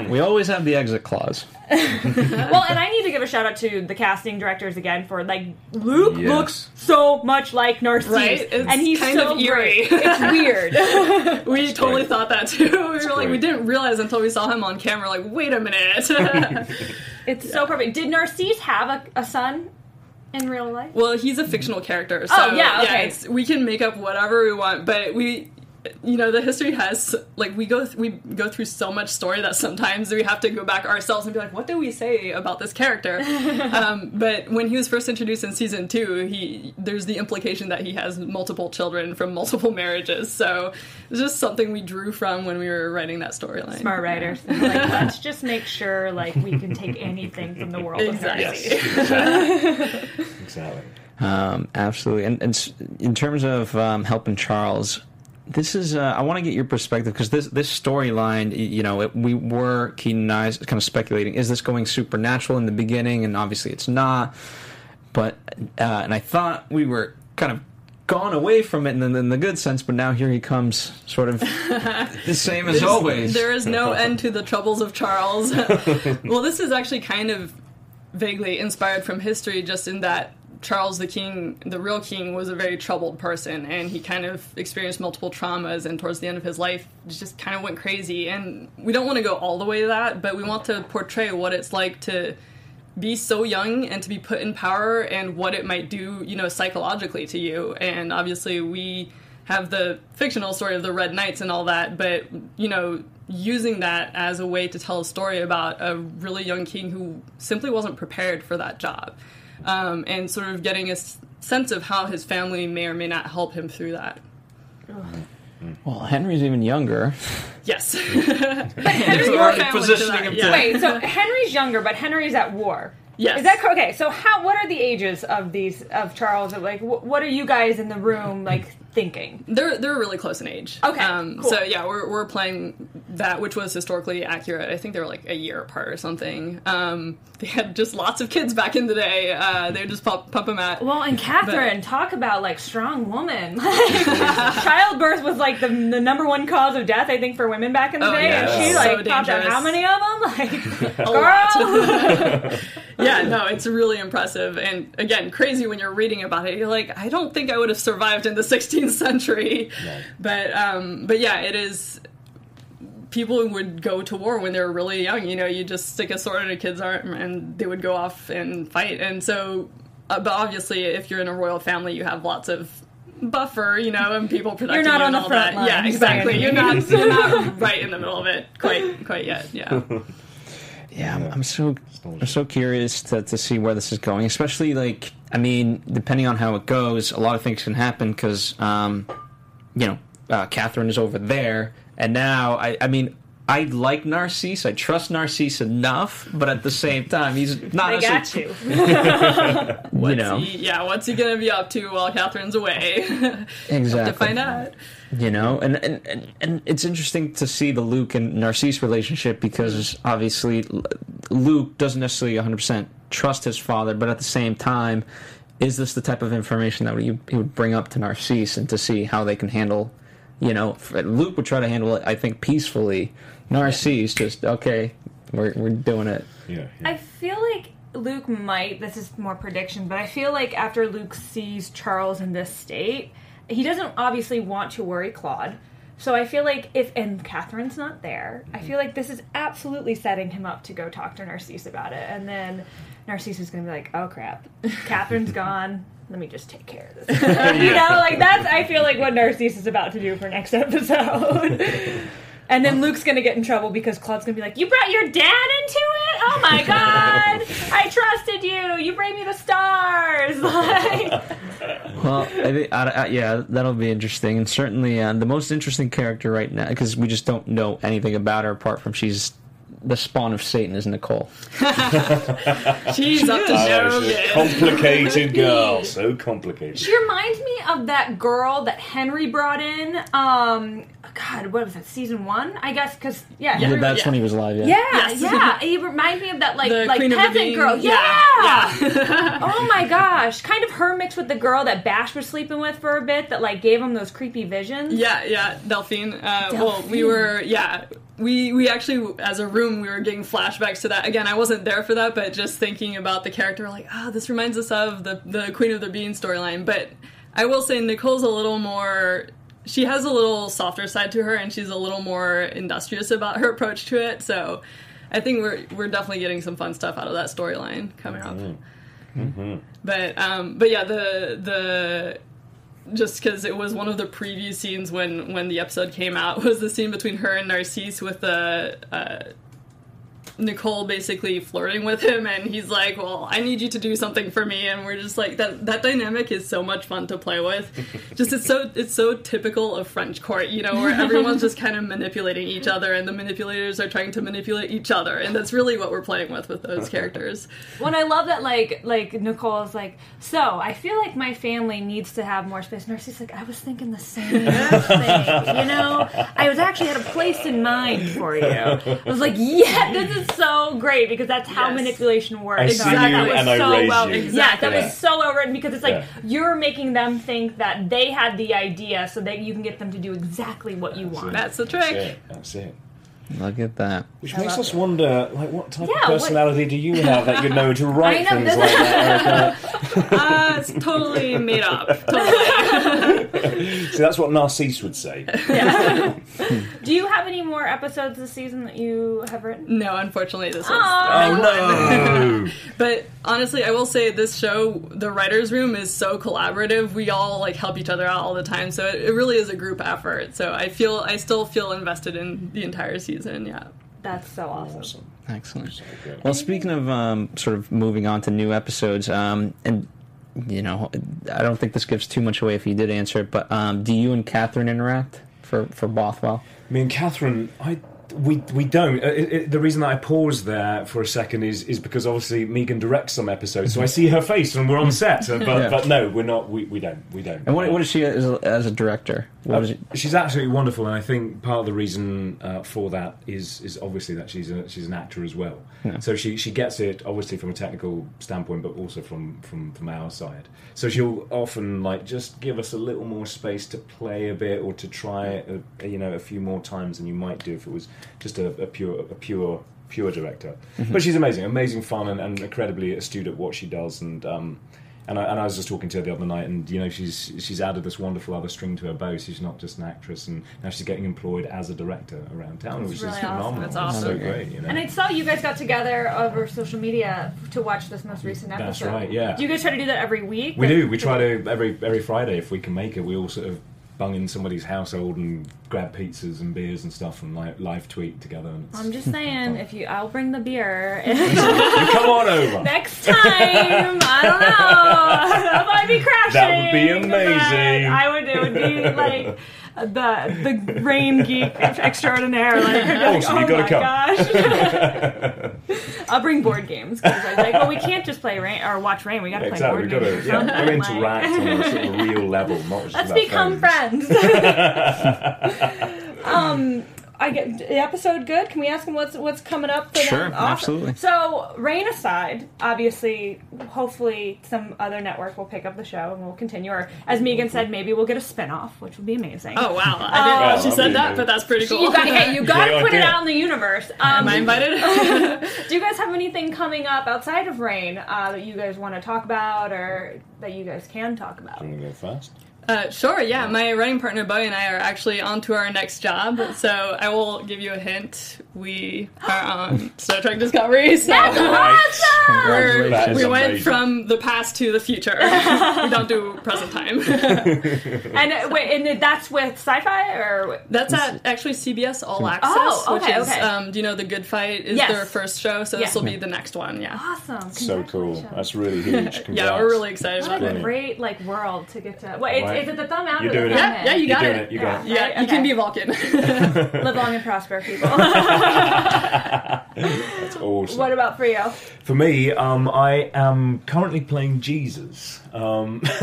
We always have the exit clause. Well, and I need to give a shout out to the casting directors again for, like, Luke looks so much like Narcisse, right? And he's kind so of eerie. It's weird. We That's totally great. Thought that too. We That's were like, great. We didn't realize until we saw him on camera. Like, wait a minute. It's so perfect. Did Narcisse have a son? In real life? Well, he's a fictional character, so we can make up whatever we want, but we, you know, the history has, like, we go through so much story that sometimes we have to go back ourselves and be like, what did we say about this character? But when he was first introduced in season 2, there's the implication that he has multiple children from multiple marriages, so it's just something we drew from when we were writing that storyline. Smart writers. Like, let's just make sure, like, we can take anything from the world. Exactly. Absolutely. And in terms of helping Charles, this is, I want to get your perspective, because this storyline, you know, we were, Keaton and I, kind of speculating, is this going supernatural in the beginning? And obviously it's not. But, and I thought we were kind of gone away from it in the good sense, but now here he comes, sort of the same as always. There is no end to the troubles of Charles. Well, this is actually kind of vaguely inspired from history, just in that Charles the King, the real king, was a very troubled person, and he kind of experienced multiple traumas, and towards the end of his life just kind of went crazy. And we don't want to go all the way to that, but we want to portray what it's like to be so young and to be put in power and what it might do, you know, psychologically to you. And obviously we have the fictional story of the Red Knights and all that, but, you know, using that as a way to tell a story about a really young king who simply wasn't prepared for that job. And sort of getting a sense of how his family may or may not help him through that. Well, Henry's even younger. Yes. But Henry's more positioning him to. Wait, so Henry's younger, but Henry's at war. Yes. Is that okay? So what are the ages of these, of Charles? Like, what are you guys in the room, like, thinking? They're really close in age. Okay. Cool. So yeah, we're playing that, which was historically accurate. I think they were like a year apart or something. They had just lots of kids back in the day. They would just pump them out. Well, and Catherine, talk about, like, strong woman. Like, childbirth was like the number one cause of death, I think, for women back in the day. Yeah. And she, like, so popped out how many of them? Like, girl. Yeah, no, it's really impressive, and again, crazy when you're reading about it. You're like, I don't think I would have survived in the 16th century. No. But yeah, it is. People would go to war when they were really young. You know, you just stick a sword in a kid's arm, and they would go off and fight. And so, but obviously, if you're in a royal family, you have lots of buffer, you know, and people protecting you. You're not on the front line. Yeah, exactly. You're not right in the middle of it quite yet. Yeah. Yeah, I'm so curious to see where this is going, especially, like, I mean, depending on how it goes, a lot of things can happen, because, you know, Catherine is over there, and now, I mean, I like Narcisse, I trust Narcisse enough, but at the same time, he's not... I got you. You know. What's he going to be up to while Catherine's away? Exactly. Have to find out. You know, and it's interesting to see the Luke and Narcisse relationship, because obviously Luke doesn't necessarily 100% trust his father, but at the same time, is this the type of information that he would bring up to Narcisse, and to see how they can handle, you know, Luke would try to handle it, I think, peacefully. Narcisse just, okay, we're doing it. Yeah. I feel like Luke might, this is more prediction, but I feel like after Luke sees Charles in this state, he doesn't obviously want to worry Claude, so I feel like and Catherine's not there, I feel like this is absolutely setting him up to go talk to Narcisse about it, and then Narcisse is going to be like, oh crap, Catherine's gone, let me just take care of this. You know, like, that's, I feel like, what Narcisse is about to do for next episode. And then Luke's going to get in trouble because Claude's going to be like, you brought your dad into it? Oh my God! I trusted you! You bring me the stars! Well, I think that'll be interesting. And certainly the most interesting character right now, because we just don't know anything about her apart from she's the spawn of Satan, is Nicole. She's up to no good. Complicated girl. So complicated. She reminds me of that girl that Henry brought in. God, what was that? Season 1, I guess, because that's when he was alive. Yeah. He reminds me of that like peasant girl. Yeah. Oh my gosh, kind of her mixed with the girl that Bash was sleeping with for a bit, that like gave him those creepy visions. Yeah, Delphine. Well, we were we actually, as a room, we were getting flashbacks to that. Again, I wasn't there for that, but just thinking about the character, like, this reminds us of the Queen of the Bean storyline. But I will say Nicole's a little more... She has a little softer side to her, and she's a little more industrious about her approach to it. So I think we're definitely getting some fun stuff out of that storyline coming up. Mm-hmm. But yeah, the... Just because it was one of the preview scenes when the episode came out, was the scene between her and Narcisse with Nicole basically flirting with him, and he's like, well, I need you to do something for me, and we're just like, that dynamic is so much fun to play with. Just it's so typical of French court, you know, where everyone's just kind of manipulating each other, and the manipulators are trying to manipulate each other, and that's really what we're playing with those characters. When I love that, like Nicole's like, so I feel like my family needs to have more space. Narcisse's like, I was thinking the same thing, you know? I was actually had a place in mind for you. I was like, yeah, this is so great, because that's how manipulation works. That was so well written, because it's like you're making them think that they had the idea so that you can get them to do exactly what you want. That's the trick. That's it. Look at that. Which makes us wonder, like, what type of personality do you have that you know to write things like that? It's totally made up. See, that's what Narcisse would say. Yeah. Do you have any more episodes this season that you have written? No, unfortunately, this one's... Oh, no! But honestly, I will say this show, the writer's room, is so collaborative. We all, like, help each other out all the time, so it really is a group effort. So I still feel invested in the entire season. That's so awesome. Excellent. So well, speaking of sort of moving on to new episodes, and you know, I don't think this gives too much away if you did answer it, but do you and Catherine interact for Bothwell? Me and Catherine, we don't. The reason that I paused there for a second is because obviously Megan directs some episodes, so I see her face when we're on set. But no, we're not. We don't. And what is she as a director? She's absolutely wonderful, and I think part of the reason for that is obviously that she's an actor as well. Yeah. So she gets it obviously from a technical standpoint, but also from our side. So she'll often like just give us a little more space to play a bit or to try it, you know, a few more times than you might do if it was just a pure director. Mm-hmm. But she's amazing fun, and incredibly astute at what she does, and I was just talking to her the other night, and you know, she's added this wonderful other string to her bow. She's not just an actress, and now she's getting employed as a director around town, which really is phenomenal. That's awesome. So great, you know? And I saw you guys got together over social media to watch this most recent episode. That's right. Yeah. Do you guys try to do that every week? We do. We try to every Friday if we can make it. We all sort of bung in somebody's household and grab pizzas and beers and stuff and like live tweet together. And I'm just saying, I'll bring the beer. Come on over next time. I don't know. I might be crashing. That would be amazing. It would be like the Reign geek extraordinaire. Gosh. I'll bring board games, because I was like, well, we can't just play Reign or watch Reign. We got to play board games. We're interact on a sort of real level, not just let's become friends. I get the episode good. Can we ask him what's coming up for them? Sure, absolutely. So, Reign aside, obviously, hopefully some other network will pick up the show and we'll continue. Or, as Megan said, maybe we'll get a spin-off, which would be amazing. Oh, wow. I didn't know she said that, but that's pretty cool. You got to put it out in the universe. Am I invited? Do you guys have anything coming up outside of Reign that you guys want to talk about or that you guys can talk about? I'm going to go first. Sure, yeah. My writing partner, Bowie, and I are actually on to our next job, so I will give you a hint. We are on Star Trek Discovery. So that's awesome! Congratulations. We went from the past to the future. We don't do present time. And wait, and that's with Sci-Fi? Or that's at actually CBS All Access, which is, do you know The Good Fight is their first show, so this will be the next one. Yeah. Awesome. So cool. That's really huge. Yeah, we're really excited about it. What a great world to get to. Wait, right. Is it the thumb out or the thumb in? Yeah, you got it. You got it. Yeah, you can be Vulcan. Live long and prosper, people. That's awesome. What about for you? For me, I am currently playing Jesus. Hot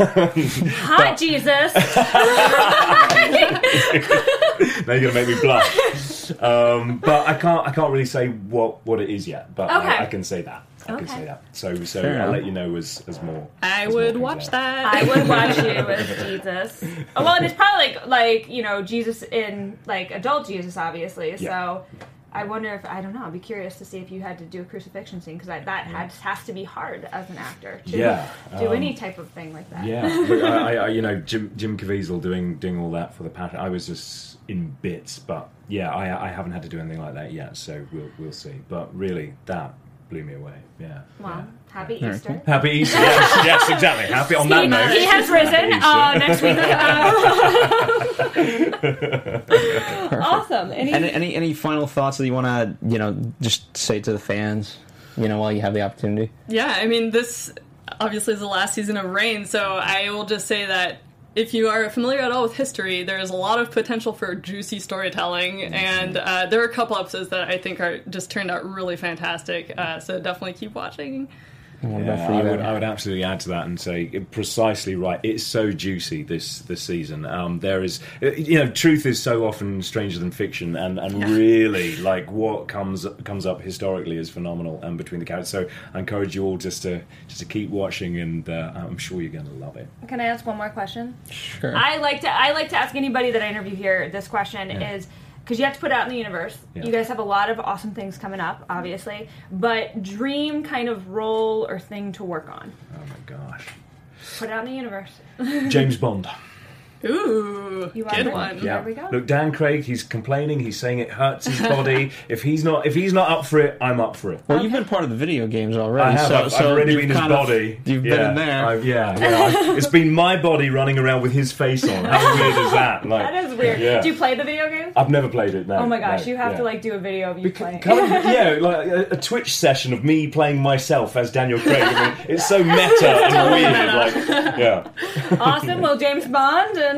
Jesus. Now you're gonna make me blush. But I can't really say what it is yet. But I can say that. I can say that. So I'll let you know as more. I would watch you as Jesus. Oh, well, and it's probably like Jesus in adult Jesus, obviously. Yeah. So I wonder if I'd be curious to see if you had to do a crucifixion scene because has to be hard as an actor to do any type of thing like that. Yeah, look, I Jim Caviezel doing all that for the Passion. I was just in bits, but yeah, I haven't had to do anything like that yet. So we'll see. But really, that blew me away. Yeah. Wow. Well, happy Easter. Happy Easter. Yes, exactly. Happy on that note. He has risen next week. Awesome. Any final thoughts that you want to just say to the fans while you have the opportunity? Yeah, I mean this obviously is the last season of Reign, so I will just say that if you are familiar at all with history, there is a lot of potential for juicy storytelling, and there are a couple episodes that I think are just turned out really fantastic. So definitely keep watching. Yeah, I would absolutely add to that and say precisely right. It's so juicy this season. There is, truth is so often stranger than fiction, and really what comes up historically is phenomenal and between the characters. So I encourage you all just to keep watching, and I'm sure you're going to love it. Can I ask one more question? Sure. I like to ask anybody that I interview here this question is. Because you have to put it out in the universe. Yeah. You guys have a lot of awesome things coming up, obviously. But dream kind of role or thing to work on. Oh my gosh. Put it out in the universe. James Bond. Ooh, good one. Yeah. There we go. Look, Dan Craig, he's complaining. He's saying it hurts his body. If he's not up for it, I'm up for it. Well, you've been part of the video games already. I have. I've already been his body. You've been in there. It's been my body running around with his face on. How weird is that? That is weird. Yeah. Do you play the video games? I've never played it, no. Oh my gosh, you have to do a video of you playing. A Twitch session of me playing myself as Daniel Craig. I mean, it's so meta and weird. Awesome. Well, James Bond and...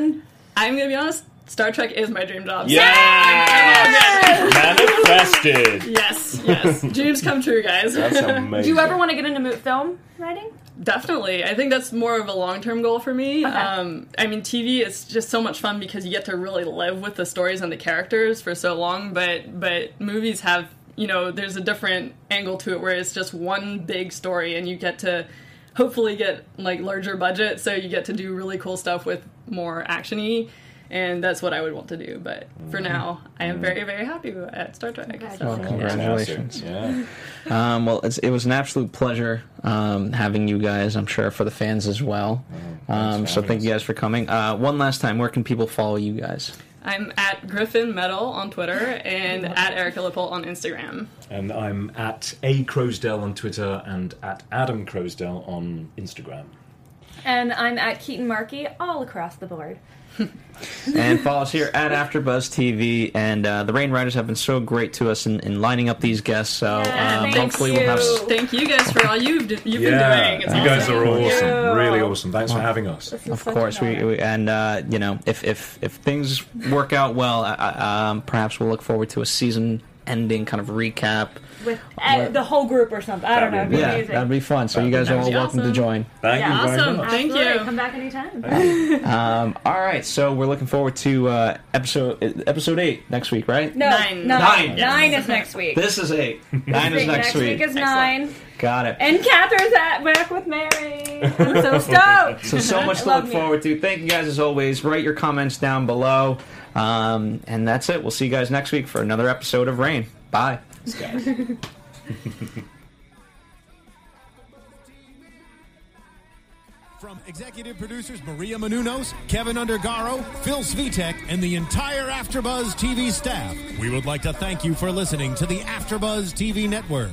I'm going to be honest, Star Trek is my dream job. Yes! Manifested. Yes. Dreams come true, guys. That's amazing. Do you ever want to get into film writing? Definitely. I think that's more of a long-term goal for me. Okay. TV is just so much fun because you get to really live with the stories and the characters for so long, but movies have, there's a different angle to it where it's just one big story and you get to... hopefully get larger budget, so you get to do really cool stuff with more action-y, and that's what I would want to do. But for now, I am very, very happy at Star Trek. So. Congratulations! Yeah. Well, it was an absolute pleasure having you guys. I'm sure for the fans as well. So thank you guys for coming. One last time, where can people follow you guys? I'm at Griffin Metal on Twitter and at Erica Lippoldt on Instagram. And I'm at A. Croasdale on Twitter and at Adam Croasdale on Instagram. And I'm at Keaton Markey all across the board. And follow us here at AfterBuzz TV. And the Reign writers have been so great to us in lining up these guests. So hopefully we'll have. Thank you guys for all you've been doing. It's you guys are awesome, really awesome. Thanks for having us. Of course, if things work out well, perhaps we'll look forward to a season-ending kind of recap. With the whole group or something. I don't know. That'd be fun. So you guys are all welcome to join. Thank you. Awesome. Thank you. Come back anytime. All right. So we're looking forward to episode 8 next week, right? No. 9. 9 is next week. This is 8. 9 is next week. Next week is 9. Got it. And Catherine's back with Mary. I'm so stoked. So much to look forward to. Thank you guys as always. Write your comments down below. And that's it. We'll see you guys next week for another episode of Reign. Bye. Guys. From executive producers Maria Menounos, Kevin Undergaro, Phil Svitek, and the entire Afterbuzz TV staff, we would like to thank you for listening to the Afterbuzz TV network.